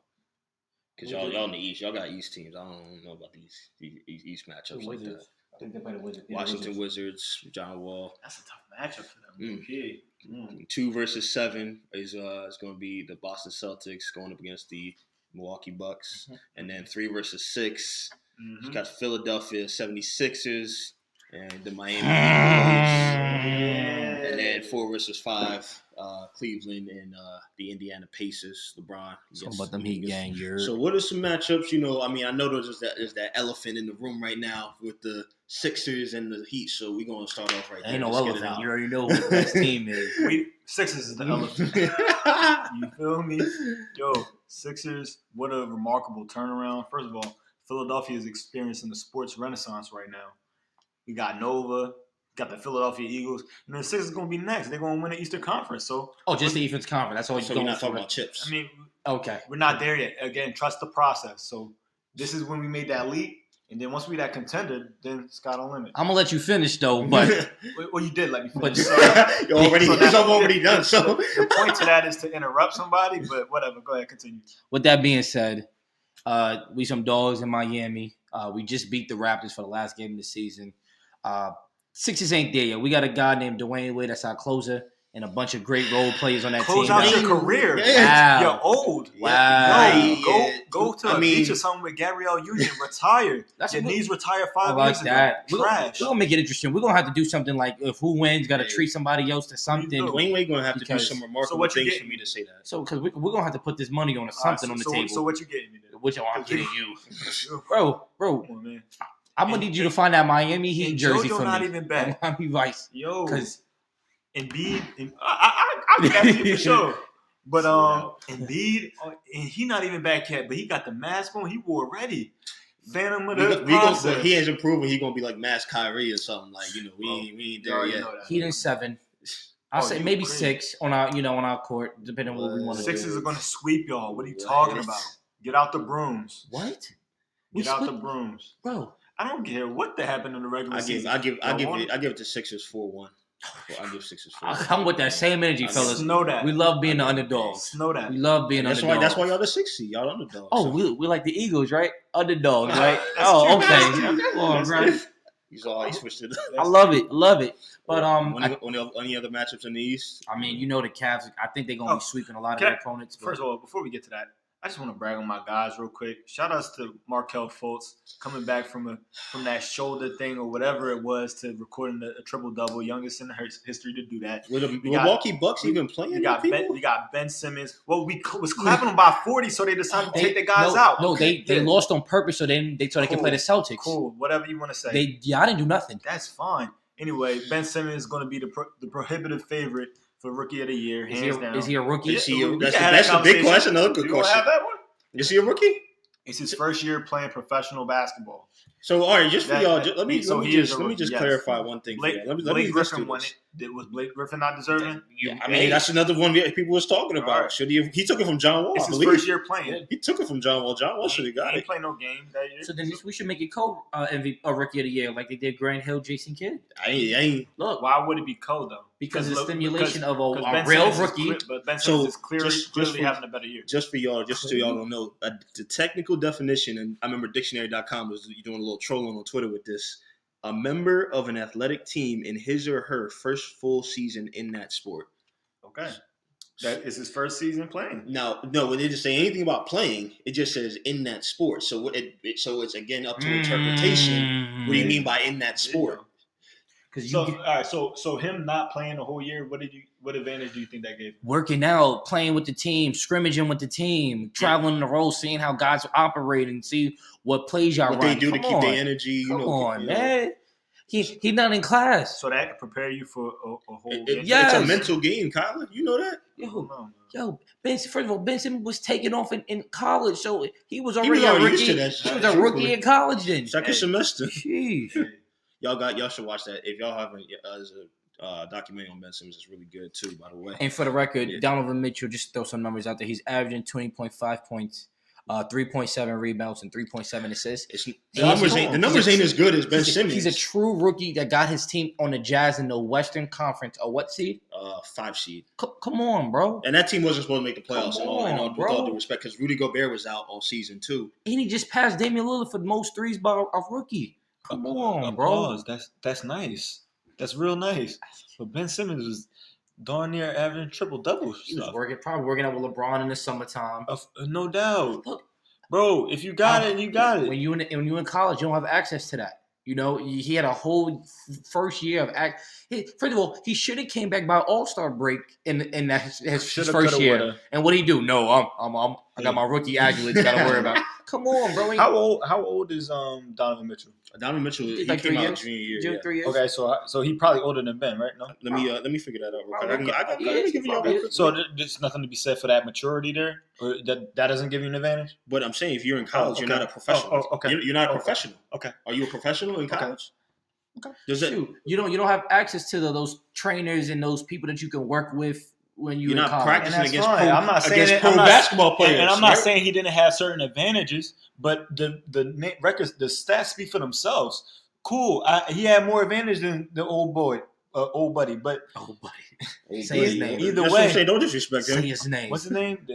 Because y'all in the East, y'all got East teams. I don't know about these East matchups. The Wizards. Like that. I think they play the Wizards. Washington Wizards, John Wall. That's a tough matchup for them. Mm. 2 versus 7 is going to be the Boston Celtics going up against the Milwaukee Bucks, and then 3 versus 6. You got Philadelphia 76ers and the Miami Heat. And then 4 versus 5, Cleveland and the Indiana Pacers, LeBron. Something about them Heat gang, you're... So what are some matchups? You know, I mean, I know there's that elephant in the room right now with the Sixers and the Heat. So we're gonna start off right there. Ain't no elephant. You already know who the best team is. Sixers is the elephant. You feel me? Yo, Sixers. What a remarkable turnaround. First of all, Philadelphia is experiencing the sports renaissance right now. We got Nova. Got the Philadelphia Eagles, and then the Sixers going to be next. They're going to win the Eastern Conference. So, just the Eastern Conference. That's all you're not talking about chips. I mean, okay, we're not there yet. Again, trust the process. So this is when we made that leap, and then once we that contender, then Sky don't limit. I'm gonna let you finish though, but well, you did let me finish. But already done. So the point to that is to interrupt somebody, but whatever. Go ahead, continue. With that being said, we some dogs in Miami. We just beat the Raptors for the last game of the season. Sixers ain't there yet. We got a guy named Dwayne Wade that's our closer and a bunch of great role players on that team. Close out your career. Yeah. Wow. You're old. Wow. No, go to a beach or something with Gabrielle Union. Retire. Your knees retire 5 years ago. Trash. We're going to make it interesting. We're going to have to do something like if who wins, got to treat somebody else to something. Dwayne Wade going to have to do some remarkable things for me to say that. So because we're going to have to put this money on something on the table. So what you getting me then? Which I'm getting you. Bro. Come on, man. I'm going to need you to find that Miami Heat jersey for me. Not even bad. Miami Vice. Yo. Because Embiid. I got it for sure. But Embiid, and he not even back yet, but he got the mask on. He wore ready. Phantom of the process. He has improved. He's going to be like mask Kyrie or something. Like, you know, we ain't there yet. Heat in 7. I'll say maybe 6 on our, you know, on our court, depending on what we want to do. Sixers are going to sweep y'all. What are you talking about? Get out the brooms. What? Get out the brooms. Bro. I don't care what that happened in the regular season. I give it to Sixers 4-1. I give Sixers 4-1. I come with that same energy, fellas. Know that. We love being the underdogs. Know that. We love being underdogs. That's why y'all the 60. Y'all underdogs. Oh, so. we like the Eagles, right? Underdogs, right? Right. He switched it up. I love it. But any other matchups in the East? I mean, you know the Cavs. I think they're going to be sweeping a lot of their opponents. First of all, before we get to that, I just want to brag on my guys real quick. Shout outs to Markel Fultz coming back from that shoulder thing or whatever it was to recording a triple-double, youngest in history to do that. Were the Milwaukee Bucks even playing? We got Ben Simmons. Well, we was clapping them by 40, so they decided to take the guys out. No, they lost on purpose, so they could play the Celtics. Cool, whatever you want to say. I didn't do nothing. That's fine. Anyway, Ben Simmons is going to be the prohibitive favorite for Rookie of the Year, hands down. Is he a rookie? That's a big question. Another good question. Have that one? Is he a rookie? It's his first year playing professional basketball. So, all right, let me clarify one thing. Blake Griffin won it. Was Blake Griffin not deserving? Yeah, I mean, that's another one people was talking about. Right. Should he took it from John Wall? It's his first year playing. Yeah. He took it from John Wall. John Wall should have got it. He played no game that year. So then we should make it MVP or Rookie of the Year like they did Grant Hill, Jason Kidd. Look, why would it be cold though? Because the stimulation of a real rookie. But Ben Simmons is clearly having a better year. Just for y'all, just so y'all don't know, the technical definition, and I remember Dictionary.com was doing a little trolling on Twitter with this. A member of an athletic team in his or her first full season in that sport. Okay. That is his first season playing. No, when they just say anything about playing, it just says in that sport. So it's again up to interpretation. What do you mean by in that sport? So him not playing the whole year, what advantage do you think that gave him? Working out, playing with the team, scrimmaging with the team, traveling the road, seeing how guys operate and see what plays y'all what run. They do Come to on. Keep the energy. Come on, man. He's not in class. So that could prepare you for a whole game. Yes. It's a mental game, Colin. You know that? Yo, Ben Simmons was taking off in college, so he was already a rookie. He was a rookie in college then. Second semester. Jeez. Y'all should watch that if y'all haven't. There's a documentary on Ben Simmons. It's really good too, by the way. And for the record, Donovan Mitchell, just throw some numbers out there. He's averaging 20.5 points, 3.7 rebounds, and 3.7 assists. The numbers ain't as good as Ben Simmons. He's a true rookie that got his team on the Jazz in the Western Conference. A what seed? 5 seed. Come on, bro. And that team wasn't supposed to make the playoffs with all due respect, because Rudy Gobert was out all season too. And he just passed Damian Lillard for the most threes by a rookie. Come on, bro. That's nice. That's real nice. But Ben Simmons was darn near averaging triple-doubles. He was probably working out with LeBron in the summertime. No doubt. Look, bro, if you got it, you got it. When you in college, you don't have access to that. You know, he had a whole first year of act. First of all, he should have came back by All-Star break in his first year. Would've. And what did he do? No, I got my rookie accolades. Got to worry about. Come on, bro. How old is Donovan Mitchell? Donovan Mitchell, he came out junior year. 3 years. Okay, so he probably older than Ben, right? No, let me figure that out real quick. So there's nothing to be said for that maturity there. Or that doesn't give you an advantage. But I'm saying if you're in college, you're not a professional. Okay, you're not a professional. Okay, are you a professional in college? Okay. You don't have access to those trainers and those people that you can work with. When you're not practicing against pro basketball players. And I'm not saying he didn't have certain advantages, but the records, the stats speak for themselves. Cool. He had more advantage than the old buddy. But say his name. Either way, don't disrespect him. Say his name. What's his name?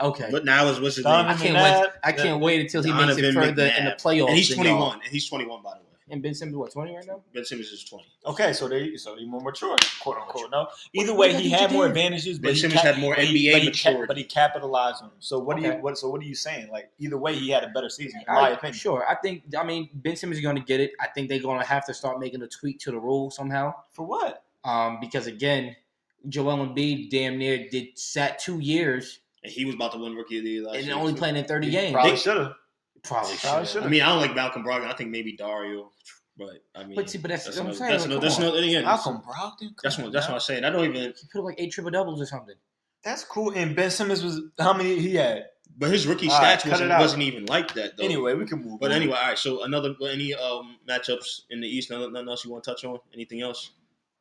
Okay. But now is what's his name? I can't wait until he makes it further in the playoffs. And he's 21. And he's 21, by the way. And Ben Simmons, 20 right now? Ben Simmons is 20. Okay, so they more mature, quote unquote. No, either way, he had more advantages. Ben Simmons had more NBA maturity, but he capitalized on them. So what are you saying? Like either way, he had a better season, in my opinion. Sure, I mean Ben Simmons is going to get it. I think they're going to have to start making a tweak to the rule somehow. For what? Because again, Joel Embiid damn near sat 2 years, and he was about to win Rookie of the Year last year, and only playing in 30 games. Probably should have. Probably should. I mean, I don't like Malcolm Brogdon. I think maybe Dario, but that's what I'm saying. Malcolm Brogdon. That's what I'm saying. I don't even. He put up 8 triple doubles or something. That's cool. And Ben Simmons was how many he had, but his rookie stats wasn't even like that though. Anyway, we can move. But anyway, all right. So any matchups in the East? Nothing else you want to touch on? Anything else?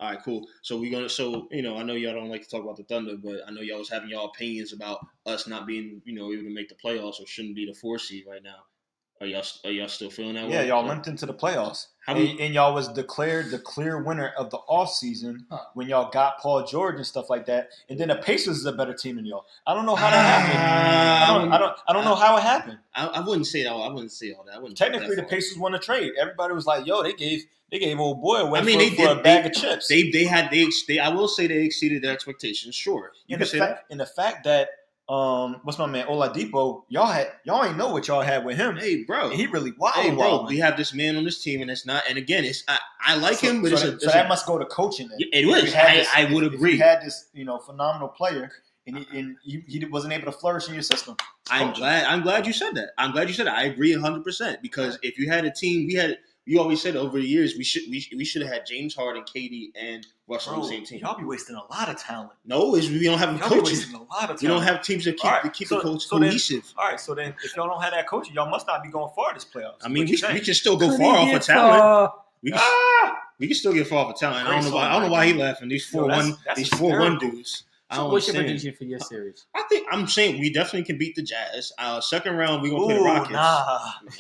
All right, cool. So we're gonna. So I know y'all don't like to talk about the Thunder, but I know y'all was having y'all opinions about us not being, able to make the playoffs or shouldn't be the 4 seed right now. Are y'all still feeling that way? Yeah, y'all limped into the playoffs. And y'all was declared the clear winner of the offseason when y'all got Paul George and stuff like that. And then the Pacers is a better team than y'all. I don't know how that happened. I don't know how it happened. I wouldn't say all that. Technically, the Pacers won a trade. Everybody was like, "Yo, they gave old boy away for a bag of chips." I will say they exceeded their expectations. Sure, and the fact that what's my man Oladipo? Y'all ain't know what y'all had with him. Hey, bro, and he really wild. Hey, bro, we have this man on this team, and it's not. And again, it's I like him, but that must go to coaching. Then. It was. I would agree. You had this, phenomenal player, and he wasn't able to flourish in your system. I'm glad you said that. I agree 100% because if you had a team, we had. You always said over the years we should have had James Harden, KD, and Russell on the same team. Y'all be wasting a lot of talent. No, we don't have coaches. We don't have teams that keep the coach cohesive. All right, so then if y'all don't have that coach, y'all must not be going far this playoffs. I mean, we can still go far off of talent. We can still get far off of talent. I don't know why he laughing. These 4-1 dudes. So what's your prediction for your series? I think I'm saying we definitely can beat the Jazz. Second round, we gonna play the Rockets.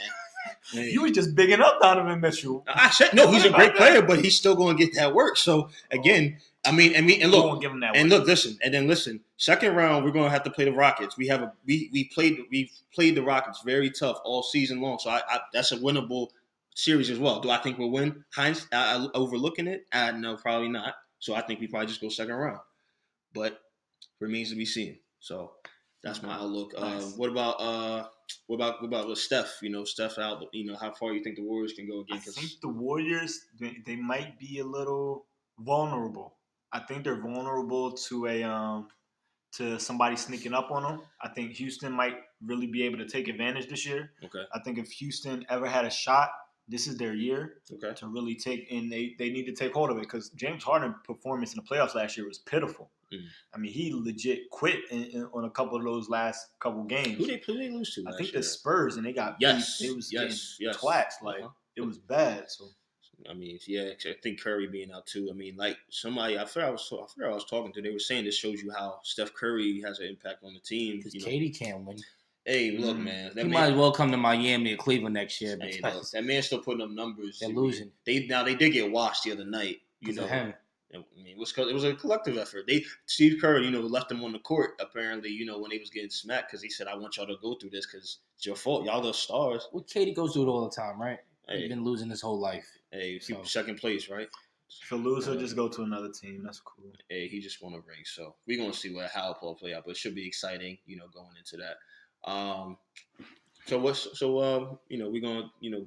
Man. You was just bigging up Donovan Mitchell. I said no. He's a great player, but he's still going to get that work. So again, listen. Second round, we're going to have to play the Rockets. We have a we played the Rockets very tough all season long. So I that's a winnable series as well. Do I think we'll win? Overlooking it, no, probably not. So I think we probably just go second round, but remains to be seen. So that's my outlook. Nice. What about Steph? Steph out. How far you think the Warriors can go again? I think the Warriors they might be a little vulnerable. I think they're vulnerable to to somebody sneaking up on them. I think Houston might really be able to take advantage this year. Okay. I think if Houston ever had a shot, this is their year to really take, and they need to take hold of it because James Harden's performance in the playoffs last year was pitiful. I mean, he legit quit on a couple of those last couple games. Who they lose to? I think the Spurs, and they got beat. It was twats. It was bad. So I mean, yeah, I think Curry being out too. I mean, like somebody, I forgot I was talking to. They were saying this shows you how Steph Curry has an impact on the team. Because Katie can't win. Hey, look, man. He might as well come to Miami or Cleveland next year. Hey, that man's still putting up numbers. They're losing. They did get washed the other night. Because of him. I mean, it was a collective effort. Steve Kerr, left them on the court, apparently, when they was getting smacked because he said, I want y'all to go through this because it's your fault. Y'all the stars. Well, Katie goes through it all the time, right? Hey. He's been losing his whole life. Hey, so. Second place, right? If you lose, he'll just go to another team. That's cool. Hey, he just won a ring. So we're going to see how it will play out. But it should be exciting, going into that. We're going to,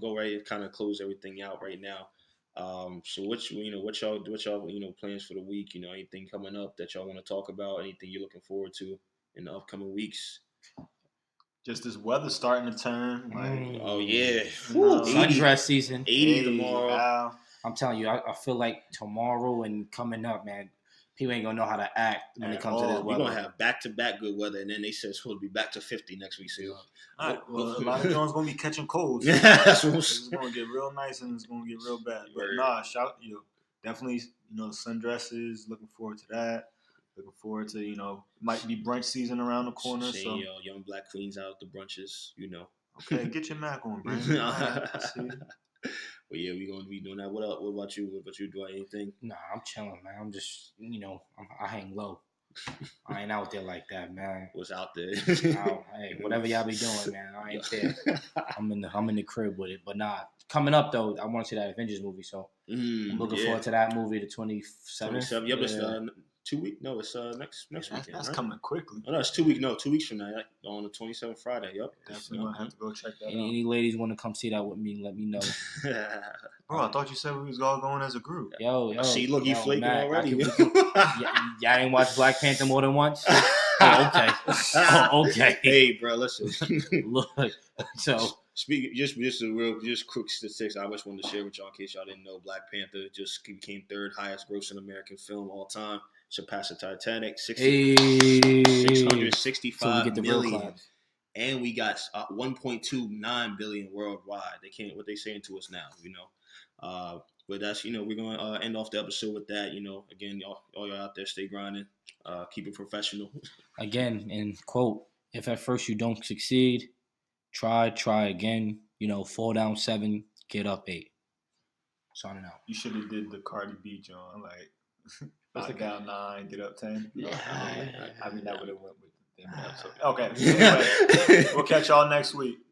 go right and kind of close everything out right now. So what y'all plans for the week, anything coming up that y'all want to talk about, anything you're looking forward to in the upcoming weeks? Just this weather starting to turn. Oh yeah. Sundress season. 80 tomorrow. Wow. I'm telling you, I feel like tomorrow and coming up, man, people ain't gonna know how to act when it comes to this weather. We're gonna have back-to-back good weather, and then they said it's supposed to be back to 50 next week. So, all right, a lot of Jones gonna be catching colds. So it's gonna get real nice and it's gonna get real bad. But definitely, sundresses. Looking forward to that. Looking forward to might be brunch season around the corner. Seeing so young black queens out at the brunches, Okay, get your Mac on, bro. But yeah, we're going to be doing that. What up? What about you? What about you? Do anything? Nah, I'm chilling, man. I'm just, I hang low. I ain't out there like that, man. What's out there? Hey, whatever y'all be doing, man. I ain't there. I'm in the crib with it. But nah, coming up, though, I want to see that Avengers movie. So I'm looking forward to that movie, the 27th. Yep, it's 2 weeks. No, it's next weekend. That's right? Coming quickly. Oh, no, it's 2 weeks. No, 2 weeks from now, on the 27th Friday. Yep. Definitely gonna have to go check that out. Any ladies want to come see that with me? Let me know. Bro, I thought you said we was all going as a group. Yo. See, look, you flaking already. Y'all ain't watched Black Panther more than once. Okay. Hey, bro, listen. Look, so. Speaking just quick statistics I just wanted to share with y'all in case y'all didn't know. Black Panther just became third highest grossing American film all time, surpassed the Titanic, 665 million, and we got 1.29 billion worldwide. They can't what they saying to us now, But that's we're gonna end off the episode with that. Again, all y'all out there, stay grinding, keep it professional. Again, and quote: If at first you don't succeed. Try again. Fall down 7, get up 8. Signing out. You should have did the Cardi B, John. Knock out 9, get up 10. That would have went with them. Okay. Anyway, we'll catch y'all next week.